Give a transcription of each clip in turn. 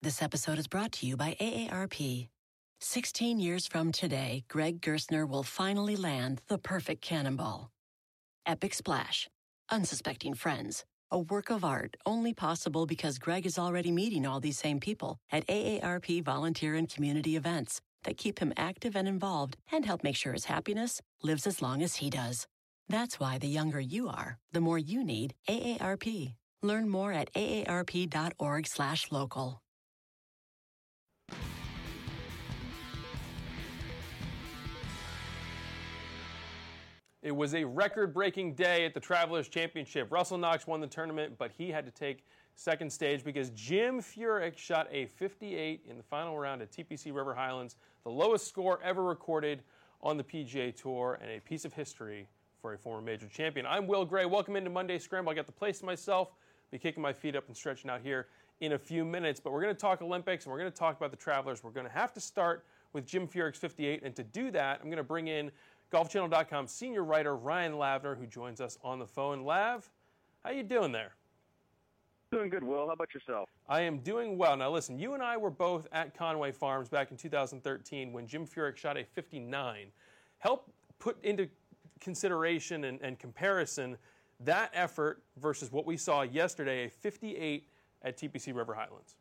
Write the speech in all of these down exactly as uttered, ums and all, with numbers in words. This episode is brought to you by A A R P. sixteen years from today, Greg Gerstner will finally land the perfect cannonball. Epic splash. Unsuspecting friends. A work of art only possible because Greg is already meeting all these same people at A A R P volunteer and community events that keep him active and involved and help make sure his happiness lives as long as he does. That's why the younger you are, the more you need A A R P. Learn more at A A R P dot org slash local. It was a record-breaking day at the Travelers Championship. Russell Knox won the tournament, but he had to take second stage because Jim Furyk shot a fifty-eight in the final round at T P C River Highlands, the lowest score ever recorded on the P G A Tour, and a piece of history for a former major champion. I'm Will Gray. Welcome into Monday Scramble. I got the place to myself. I'll be kicking my feet up and stretching out here in a few minutes, but we're going to talk Olympics, and we're going to talk about the Travelers. We're going to have to start with Jim Furyk's fifty-eight, and to do that, I'm going to bring in golf channel dot com senior writer Ryan Lavner, who joins us on the phone. Lav, how you doing there? Doing good, Will. How about yourself? I am doing well. Now, listen, you and I were both at Conway Farms back in two thousand thirteen when Jim Furyk shot a fifty-nine. Help put into consideration and, and comparison that effort versus what we saw yesterday, a fifty-eight at T P C River Highlands.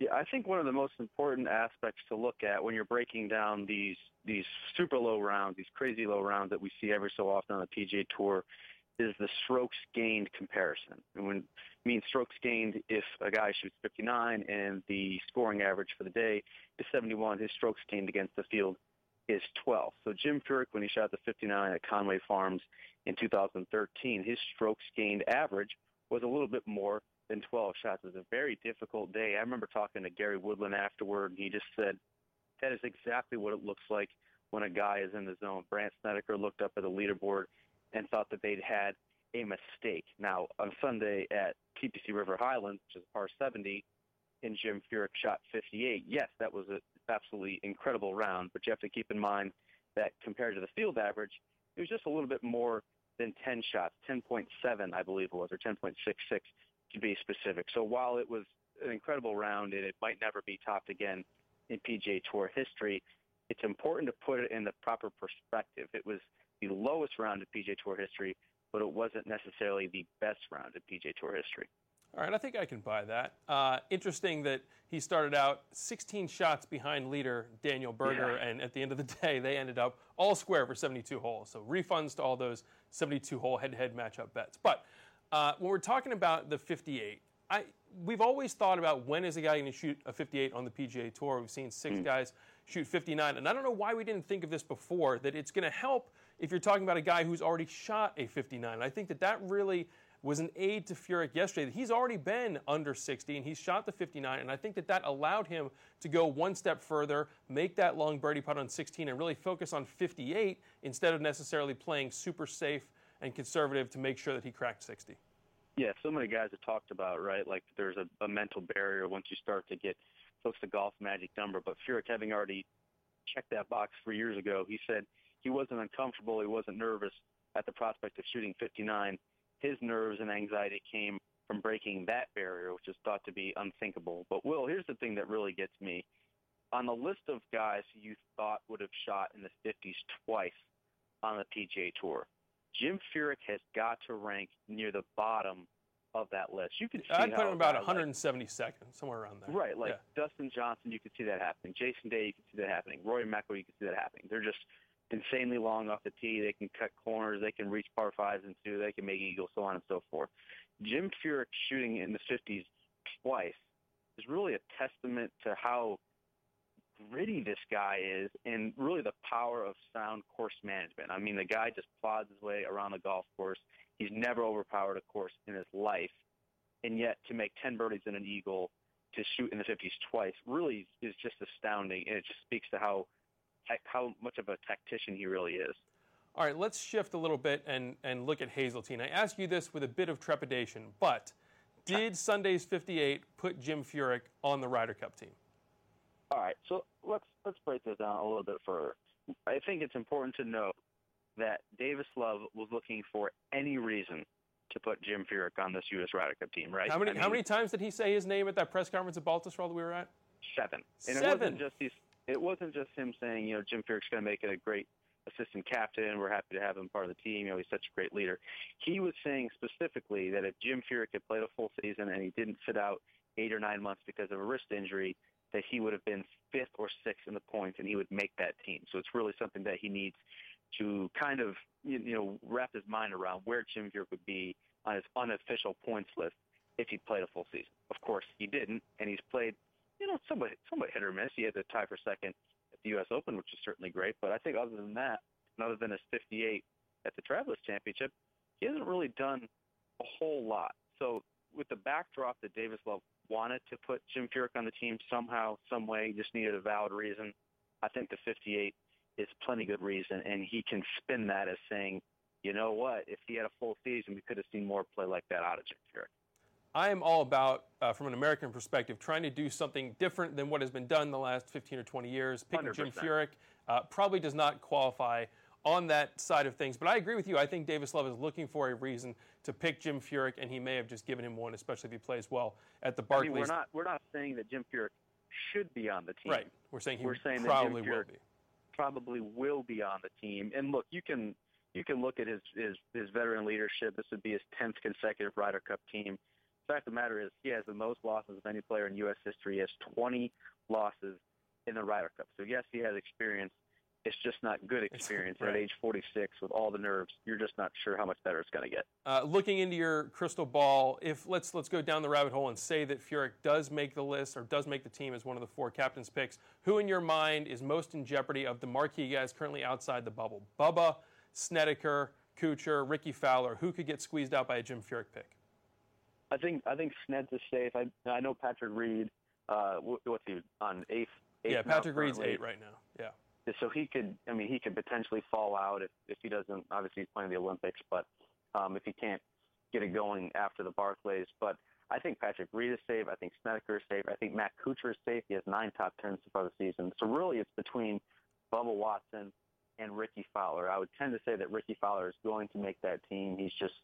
Yeah, I think one of the most important aspects to look at when you're breaking down these these super low rounds, these crazy low rounds that we see every so often on the P G A Tour, is the strokes gained comparison. And when I mean strokes gained, if a guy shoots fifty-nine and the scoring average for the day is seventy-one, his strokes gained against the field is twelve. So Jim Furyk, when he shot the fifty-nine at Conway Farms in two thousand thirteen, his strokes gained average was a little bit more than twelve shots. It was a very difficult day. I remember talking to Gary Woodland afterward, and he just said, that is exactly what it looks like when a guy is in the zone. Brant Snedeker looked up at the leaderboard and thought that they'd had a mistake. Now, on Sunday at T P C River Highlands, which is par seventy, and Jim Furyk shot fifty-eight, yes, that was an absolutely incredible round, but you have to keep in mind that compared to the field average, it was just a little bit more than ten shots, ten point seven, I believe it was, or ten point six six. To be specific. So while it was an incredible round and it might never be topped again in P G A Tour history, it's important to put it in the proper perspective. It was the lowest round in P G A Tour history, but it wasn't necessarily the best round in P G A Tour history. All right, I think I can buy that. Uh, interesting that he started out sixteen shots behind leader Daniel Berger, yeah. And at the end of the day, they ended up all square for seventy-two holes. So refunds to all those seventy-two-hole head-to-head matchup bets. But Uh, when we're talking about the fifty-eight, I, we've always thought about when is a guy going to shoot a fifty-eight on the P G A Tour. We've seen six mm. guys shoot fifty-nine, and I don't know why we didn't think of this before, that it's going to help if you're talking about a guy who's already shot a fifty-nine. And I think that that really was an aid to Furyk yesterday, that he's already been under sixty, and he's shot the fifty-nine, and I think that that allowed him to go one step further, make that long birdie putt on sixteen, and really focus on fifty-eight instead of necessarily playing super safe and conservative to make sure that he cracked sixty. Yeah, so many guys have talked about, right, like there's a, a mental barrier once you start to get close to golf magic number. But Furyk, having already checked that box three years ago, he said he wasn't uncomfortable, he wasn't nervous at the prospect of shooting fifty-nine. His nerves and anxiety came from breaking that barrier, which is thought to be unthinkable. But, Will, here's the thing that really gets me. On the list of guys who you thought would have shot in the fifties twice on the P G A Tour, Jim Furyk has got to rank near the bottom of that list. You can see I'd put him about one hundred seventy-second, like, somewhere around there. Right, like yeah. Dustin Johnson, you could see that happening. Jason Day, you could see that happening. Rory McIlroy, you could see that happening. They're just insanely long off the tee. They can cut corners. They can reach par fives and two. They can make eagles, so on and so forth. Jim Furyk shooting in the fifties twice is really a testament to how gritty this guy is, and really the power of sound course management. I mean, the guy just plods his way around the golf course. He's never overpowered a course in his life, and yet to make ten birdies and an eagle, to shoot in the fifties twice, really is just astounding, and it just speaks to how how much of a tactician he really is. All right, let's shift a little bit and, and look at Hazeltine. I ask you this with a bit of trepidation, but did Sunday's fifty-eight put Jim Furyk on the Ryder Cup team? All right, so let's let's break this down a little bit further. I think it's important to note that Davis Love was looking for any reason to put Jim Furyk on this U S Ryder Cup team, right? How many I mean, how many times did he say his name at that press conference at Baltusrol that we were at? Seven. And Seven. It wasn't just these, it wasn't just him saying, you know, Jim Furyk's going to make it a great assistant captain. We're happy to have him part of the team. You know, he's such a great leader. He was saying specifically that if Jim Furyk had played a full season and he didn't sit out eight or nine months because of a wrist injury, that he would have been fifth or sixth in the points and he would make that team. So it's really something that he needs to kind of, you know, wrap his mind around where Jim Furyk would be on his unofficial points list if he played a full season. Of course, he didn't, and he's played, you know, somewhat, somewhat hit or miss. He had the tie for second at the U S Open, which is certainly great. But I think other than that, and other than his fifty-eight at the Travelers Championship, he hasn't really done a whole lot. So with the backdrop that Davis Love wanted to put Jim Furyk on the team somehow, some way, just needed a valid reason, I think the fifty-eight is plenty good reason, and he can spin that as saying, you know what, if he had a full season, we could have seen more play like that out of Jim Furyk. I am all about, uh, from an American perspective, trying to do something different than what has been done the last fifteen or twenty years. Picking one hundred percent Jim Furyk uh, probably does not qualify on that side of things, but I agree with you. I think Davis Love is looking for a reason to pick Jim Furyk, and he may have just given him one, especially if he plays well at the Barclays. I mean, we're not we're not saying that Jim Furyk should be on the team. Right. We're saying he we're saying probably that Jim Furyk will be. probably will be on the team. And look, you can you can look at his, his, his veteran leadership. This would be his tenth consecutive Ryder Cup team. The fact of the matter is he has the most losses of any player in U S history. He has twenty losses in the Ryder Cup. So, yes, he has experience. It's just not good experience. Right. At age forty-six with all the nerves, you're just not sure how much better it's going to get. Uh, looking into your crystal ball, if let's let's go down the rabbit hole and say that Furyk does make the list or does make the team as one of the four captain's picks, who in your mind is most in jeopardy of the marquee guys currently outside the bubble? Bubba, Snedeker, Kuchar, Ricky Fowler. Who could get squeezed out by a Jim Furyk pick? I think I think Sned's is safe. I I know Patrick Reed. Uh, what's he on eighth? eighth yeah, Patrick Reed's eight right now. Yeah. So he could, I mean, he could potentially fall out if, if he doesn't, obviously he's playing the Olympics, but um, if he can't get it going after the Barclays. But I think Patrick Reed is safe. I think Snedeker is safe. I think Matt Kuchar is safe. He has nine top tens so far this season. So really it's between Bubba Watson and Ricky Fowler. I would tend to say that Ricky Fowler is going to make that team. He's just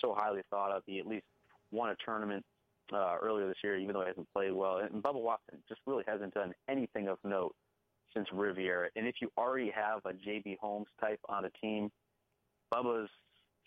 so highly thought of. He at least won a tournament uh, earlier this year, even though he hasn't played well. And Bubba Watson just really hasn't done anything of note since Riviera. And if you already have a J B Holmes type on a team, Bubba's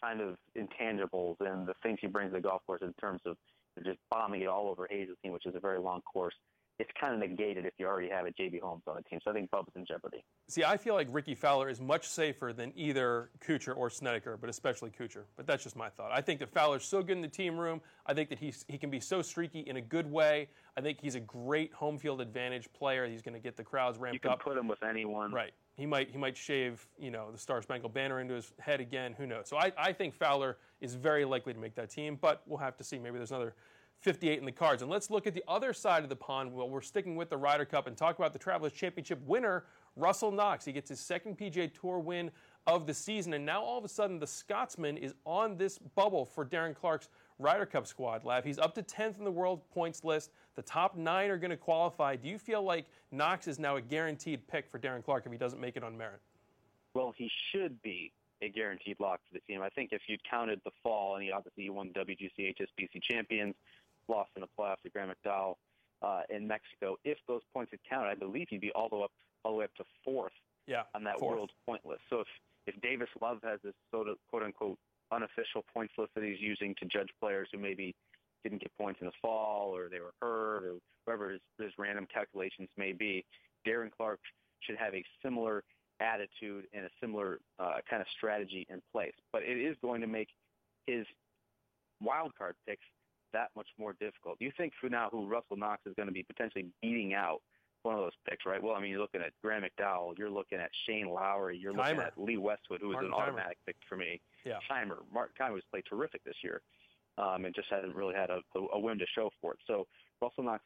kind of intangibles and the things he brings to the golf course in terms of just bombing it all over Hazeltine, which is a very long course, it's kind of negated if you already have a J B Holmes on a team. So I think Bubba's in jeopardy. See, I feel like Ricky Fowler is much safer than either Kuchar or Snedeker, but especially Kuchar. But that's just my thought. I think that Fowler's so good in the team room. I think that he's, he can be so streaky in a good way. I think he's a great home field advantage player. He's going to get the crowds ramped up. You can up. put him with anyone. Right. He might he might shave, you know, the Star Spangled Banner into his head again. Who knows? So I, I think Fowler is very likely to make that team, but we'll have to see. Maybe there's another fifty-eight in the cards. And let's look at the other side of the pond. Well, we're sticking with the Ryder Cup and talk about the Travelers Championship winner, Russell Knox. He gets his second P G A Tour win of the season. And now all of a sudden the Scotsman is on this bubble for Darren Clarke's Ryder Cup squad, Lav. He's up to tenth in the world points list. The top nine are going to qualify. Do you feel like Knox is now a guaranteed pick for Darren Clarke if he doesn't make it on merit? Well, he should be a guaranteed lock for the team. I think if you counted the fall, and he obviously won the W G C H S B C Champions, lost in the playoffs to Graeme McDowell uh, in Mexico, if those points had counted, I believe he'd be all the way up, all the way up to fourth yeah, on that fourth. world point list. So if, if Davis Love has this sort of quote-unquote unofficial points list that he's using to judge players who maybe didn't get points in the fall or they were hurt or whatever his, his random calculations may be, Darren Clarke should have a similar attitude and a similar uh, kind of strategy in place. But it is going to make his wild card picks that much more difficult. You think for now who Russell Knox is going to be potentially beating out one of those picks, right? Well, I mean, you're looking at Graeme McDowell. You're looking at Shane Lowry. You're Kaymer. looking at Lee Westwood, who is an automatic Kaymer. pick for me. Yeah. Kaymer. Martin Kaymer has played terrific this year. um, and just hasn't really had a, a win to show for it. So Russell Knox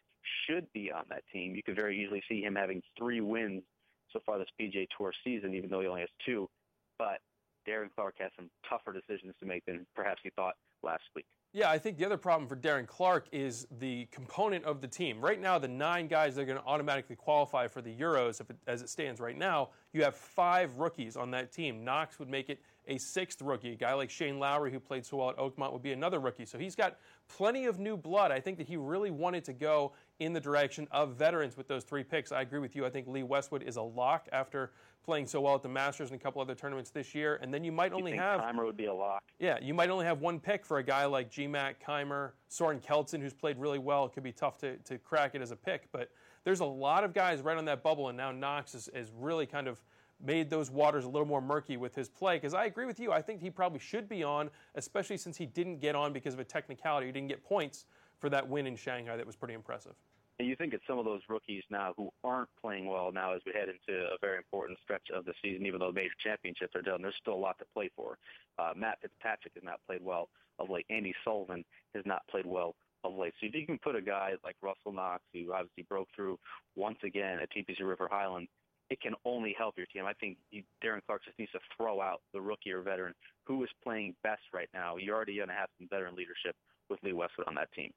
should be on that team. You could very easily see him having three wins so far this P G A Tour season, even though he only has two. But Darren Clarke has some tougher decisions to make than perhaps he thought last week. Yeah, I think the other problem for Darren Clarke is the component of the team. Right now, the nine guys that are going to automatically qualify for the Euros, if it, as it stands right now, you have five rookies on that team. Knox would make it a sixth rookie. A guy like Shane Lowry, who played so well at Oakmont, would be another rookie. So he's got plenty of new blood. I think that he really wanted to go in the direction of veterans with those three picks. I agree with you. I think Lee Westwood is a lock after playing so well at the Masters and a couple other tournaments this year. And then you might only you think have... Kaymer would be a lock. Yeah, you might only have one pick for a guy like G Mac, Kaymer, Soren Keltson, who's played really well. It could be tough to, to crack it as a pick. But there's a lot of guys right on that bubble, and now Knox is, is really kind of made those waters a little more murky with his play, because I agree with you. I think he probably should be on, especially since he didn't get on because of a technicality. He didn't get points for that win in Shanghai that was pretty impressive. And you think it's some of those rookies now who aren't playing well now as we head into a very important stretch of the season, even though the major championships are done, there's still a lot to play for. Uh, Matt Fitzpatrick has not played well of late. Andy Sullivan has not played well of late. So if you can put a guy like Russell Knox, who obviously broke through once again at T P C River Highlands, it can only help your team. I think Darren Clarke just needs to throw out the rookie or veteran who is playing best right now. You're already going to have some veteran leadership with Lee Westwood on that team.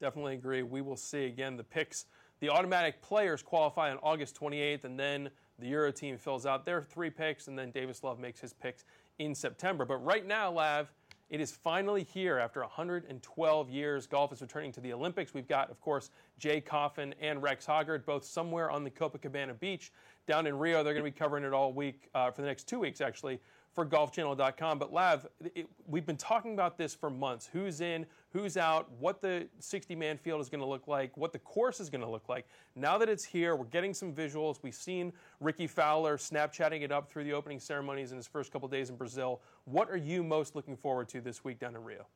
Definitely agree. We will see again the picks. The automatic players qualify on August twenty-eighth, and then the Euro team fills out their three picks, and then Davis Love makes his picks in September. But right now, Lav, it is finally here after one hundred twelve years. Golf is returning to the Olympics. We've got, of course, Jay Coffin and Rex Hoggard, both somewhere on the Copacabana Beach. Down in Rio, they're going to be covering it all week, uh, for the next two weeks, actually, for golf channel dot com. But, Lav, it, we've been talking about this for months. Who's in, who's out, what the sixty-man field is going to look like, what the course is going to look like. Now that it's here, we're getting some visuals. We've seen Ricky Fowler Snapchatting it up through the opening ceremonies in his first couple days in Brazil. What are you most looking forward to this week down in Rio?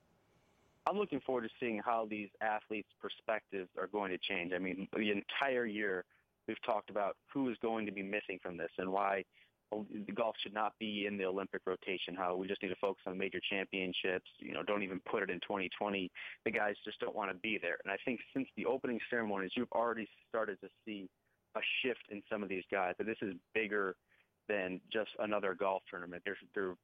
I'm looking forward to seeing how these athletes' perspectives are going to change. I mean, the entire year we've talked about who is going to be missing from this and why the golf should not be in the Olympic rotation, how we just need to focus on major championships, you know, don't even put it in twenty twenty. The guys just don't want to be there. And I think since the opening ceremonies, you've already started to see a shift in some of these guys. But this is bigger than just another golf tournament. They're, they're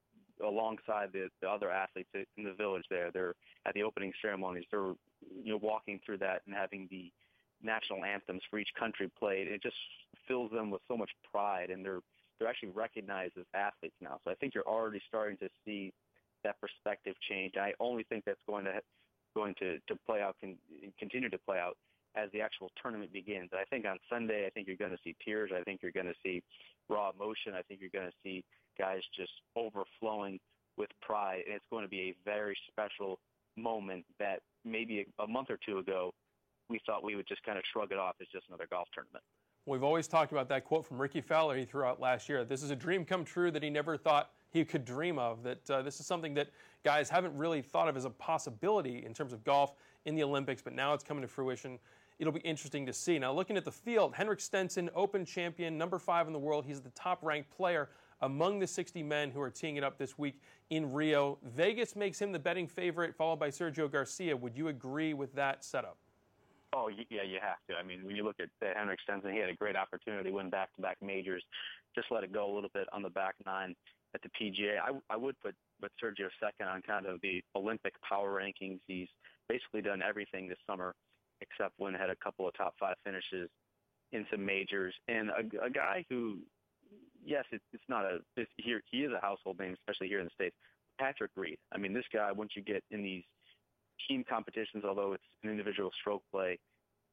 alongside the, the other athletes in the village there. They're at the opening ceremonies. They're, you know, walking through that and having the national anthems for each country played. It just fills them with so much pride, and they're they're actually recognized as athletes now. So I think you're already starting to see that perspective change. I only think that's going to going to, to play out and continue to play out as the actual tournament begins. And I think on Sunday, I think you're going to see tears. I think you're going to see raw emotion. I think you're going to see guys just overflowing with pride. And it's going to be a very special moment that maybe a, a month or two ago we thought we would just kind of shrug it off as just another golf tournament. We've always talked about that quote from Ricky Fowler he threw out last year. This is a dream come true that he never thought he could dream of, that uh, this is something that guys haven't really thought of as a possibility in terms of golf in the Olympics, but now it's coming to fruition. It'll be interesting to see. Now, looking at the field, Henrik Stenson, Open champion, number five in the world. He's the top-ranked player among the sixty men who are teeing it up this week in Rio. Vegas makes him the betting favorite, followed by Sergio Garcia. Would you agree with that setup? Oh, yeah, you have to. I mean, when you look at Henrik Stenson, he had a great opportunity, win back-to-back majors, just let it go a little bit on the back nine at the P G A. I, I would put, put Sergio second on kind of the Olympic power rankings. He's basically done everything this summer except when had a couple of top five finishes in some majors. And a, a guy who, yes, it, it's not a it's here, he is a household name, especially here in the States, Patrick Reed. I mean, this guy, once you get in these team competitions, although it's an individual stroke play,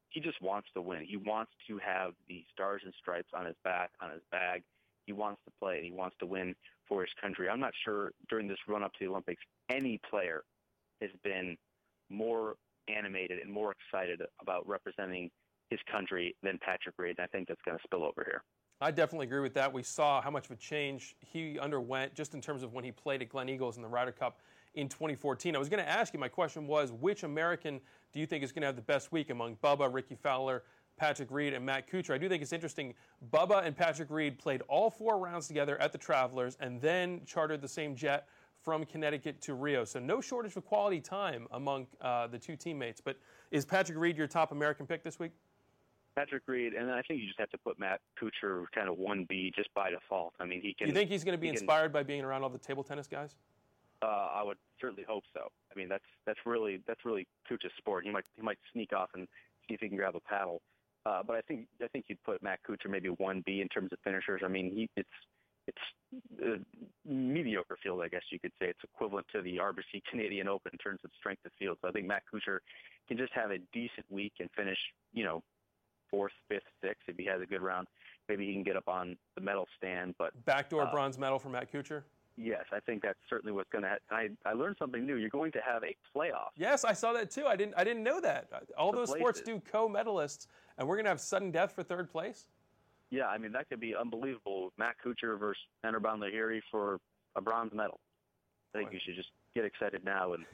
he just wants to win. He wants to have the stars and stripes on his back, on his bag. He wants to play, and he wants to win for his country. I'm not sure during this run-up to the Olympics any player has been more animated and more excited about representing his country than Patrick Reed, and I think that's going to spill over here. I definitely agree with that. We saw how much of a change he underwent just in terms of when he played at Glen Eagles in the Ryder Cup in twenty fourteen. I was going to ask you, my question was, which American do you think is going to have the best week among Bubba, Ricky Fowler, Patrick Reed, and Matt Kuchar? I do think it's interesting. Bubba and Patrick Reed played all four rounds together at the Travelers and then chartered the same jet from Connecticut to Rio. So no shortage of quality time among uh, the two teammates. But is Patrick Reed your top American pick this week? Patrick Reed, and I think you just have to put Matt Kuchar kind of one B just by default. I mean, he can. You think he's going to be inspired can, by being around all the table tennis guys? Uh, I would certainly hope so. I mean, that's that's really that's really Kuchar's sport. He might he might sneak off and see if he can grab a paddle. Uh, but I think I think you'd put Matt Kuchar maybe one B in terms of finishers. I mean, he it's it's a mediocre field, I guess you could say. It's equivalent to the R B C Canadian Open in terms of strength of field. So I think Matt Kuchar can just have a decent week and finish, you know, fourth, fifth, sixth. If he has a good round, maybe he can get up on the medal stand. But backdoor uh, bronze medal for Matt Kuchar? Yes, I think that's certainly what's going to happen. I, I learned something new. You're going to have a playoff. Yes, I saw that too. I didn't I didn't know that. All the those places. Sports do co-medalists, and we're going to have sudden death for third place? Yeah, I mean, that could be unbelievable. Matt Kuchar versus Anirban Lahiri for a bronze medal. I think Boy. You should just get excited now and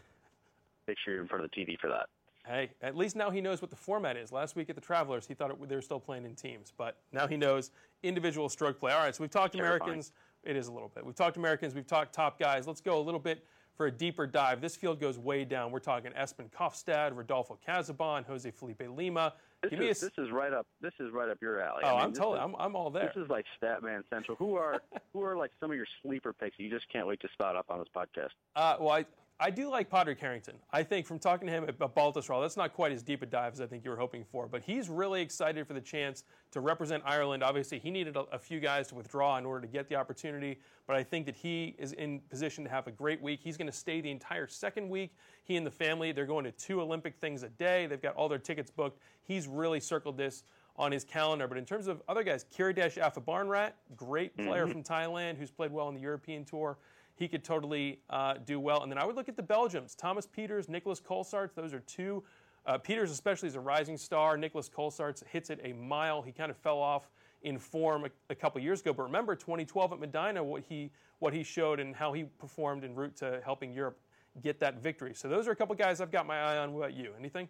make sure you're in front of the T V for that. Hey, at least now he knows what the format is. Last week at the Travelers, he thought it, they were still playing in teams, but now he knows individual stroke play. All right, so we've talked Terrifying. Americans. It is a little bit. We've talked Americans. We've talked top guys. Let's go a little bit for a deeper dive. This field goes way down. We're talking Espen Kofstad, Rodolfo Casabon, Jose Felipe Lima. This, Give me is, a... this is right up. This is right up your alley. Oh, I mean, I'm totally. Is, I'm, I'm all there. This is like Statman Central. Who are who are like some of your sleeper picks that you just can't wait to spot up on this podcast? Uh, well, I. I do like Padraig Harrington. I think from talking to him about Baltusrol, that's not quite as deep a dive as I think you were hoping for, but he's really excited for the chance to represent Ireland. Obviously, he needed a, a few guys to withdraw in order to get the opportunity, but I think that he is in position to have a great week. He's going to stay the entire second week. He and the family, they're going to two Olympic things a day. They've got all their tickets booked. He's really circled this on his calendar. But in terms of other guys, Kiridash Afabarnrat, great player mm-hmm. from Thailand who's played well on the European Tour. He could totally uh, do well. And then I would look at the Belgians, Thomas Peters, Nicolas Colsaerts. Those are two. Uh, Peters especially is a rising star. Nicolas Colsaerts hits it a mile. He kind of fell off in form a, a couple years ago. But remember, twenty twelve at Medina, what he what he showed and how he performed en route to helping Europe get that victory. So those are a couple guys I've got my eye on. What about you? Anything?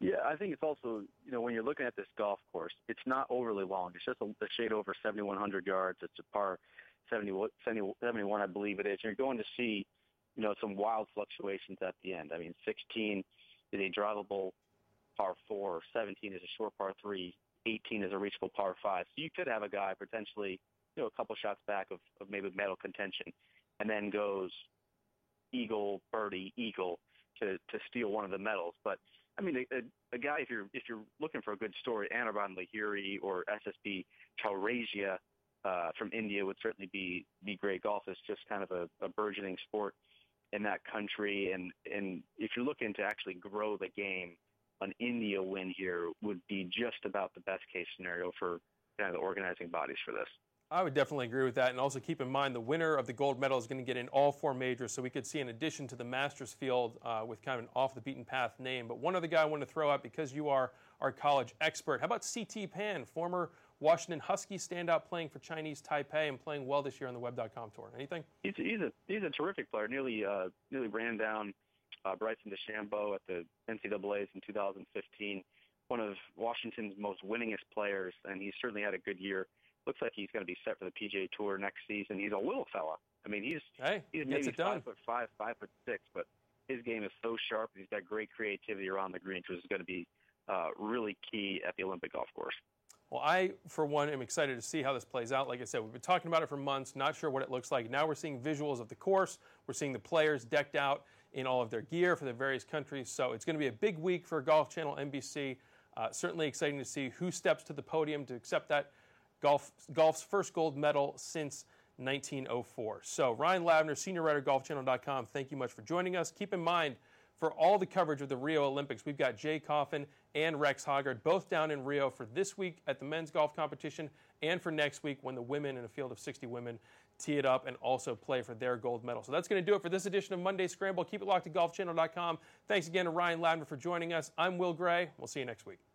Yeah, I think it's also, you know, when you're looking at this golf course, it's not overly long. It's just a, a shade over seventy-one hundred yards. It's a par seventy, seventy, seventy-one, I believe it is. You're going to see, you know, some wild fluctuations at the end. I mean, sixteen is a drivable par four, seventeen is a short par three, eighteen is a reachable par five. So you could have a guy potentially, you know, a couple shots back of, of maybe medal contention, and then goes eagle, birdie, eagle to, to steal one of the medals. But I mean, a, a guy, if you're if you're looking for a good story, Anirban Lahiri or S S B Chaurasia, Uh, from India would certainly be, be great golf. It's just kind of a, a burgeoning sport in that country. And, and if you're looking to actually grow the game, an India win here would be just about the best case scenario for kind of the organizing bodies for this. I would definitely agree with that. And also keep in mind the winner of the gold medal is going to get in all four majors. So we could see an addition to the Masters field uh, with kind of an off-the-beaten-path name. But one other guy I want to throw out because you are our college expert. How about C T Pan, former Washington Husky standout playing for Chinese Taipei and playing well this year on the web dot com tour? Anything? He's, he's a he's a terrific player. Nearly uh, nearly ran down uh, Bryson DeChambeau at the N C A As in two thousand fifteen. One of Washington's most winningest players, and he's certainly had a good year. Looks like he's going to be set for the P G A Tour next season. He's a little fella. I mean, he's hey, he's maybe five foot five, five foot six, but his game is so sharp. He's got great creativity around the greens, which is going to be uh, really key at the Olympic golf course. Well, I, for one, am excited to see how this plays out. Like I said, we've been talking about it for months, not sure what it looks like. Now we're seeing visuals of the course. We're seeing the players decked out in all of their gear for the various countries. So it's going to be a big week for Golf Channel N B C. Uh, certainly exciting to see who steps to the podium to accept that golf golf's first gold medal since nineteen oh four. So Ryan Lavner, senior writer, golf channel dot com, thank you much for joining us. Keep in mind, for all the coverage of the Rio Olympics, we've got Jay Coffin and Rex Hoggard both down in Rio for this week at the men's golf competition and for next week when the women in a field of sixty women tee it up and also play for their gold medal. So that's going to do it for this edition of Monday Scramble. Keep it locked to golf channel dot com. Thanks again to Ryan Lavner for joining us. I'm Will Gray. We'll see you next week.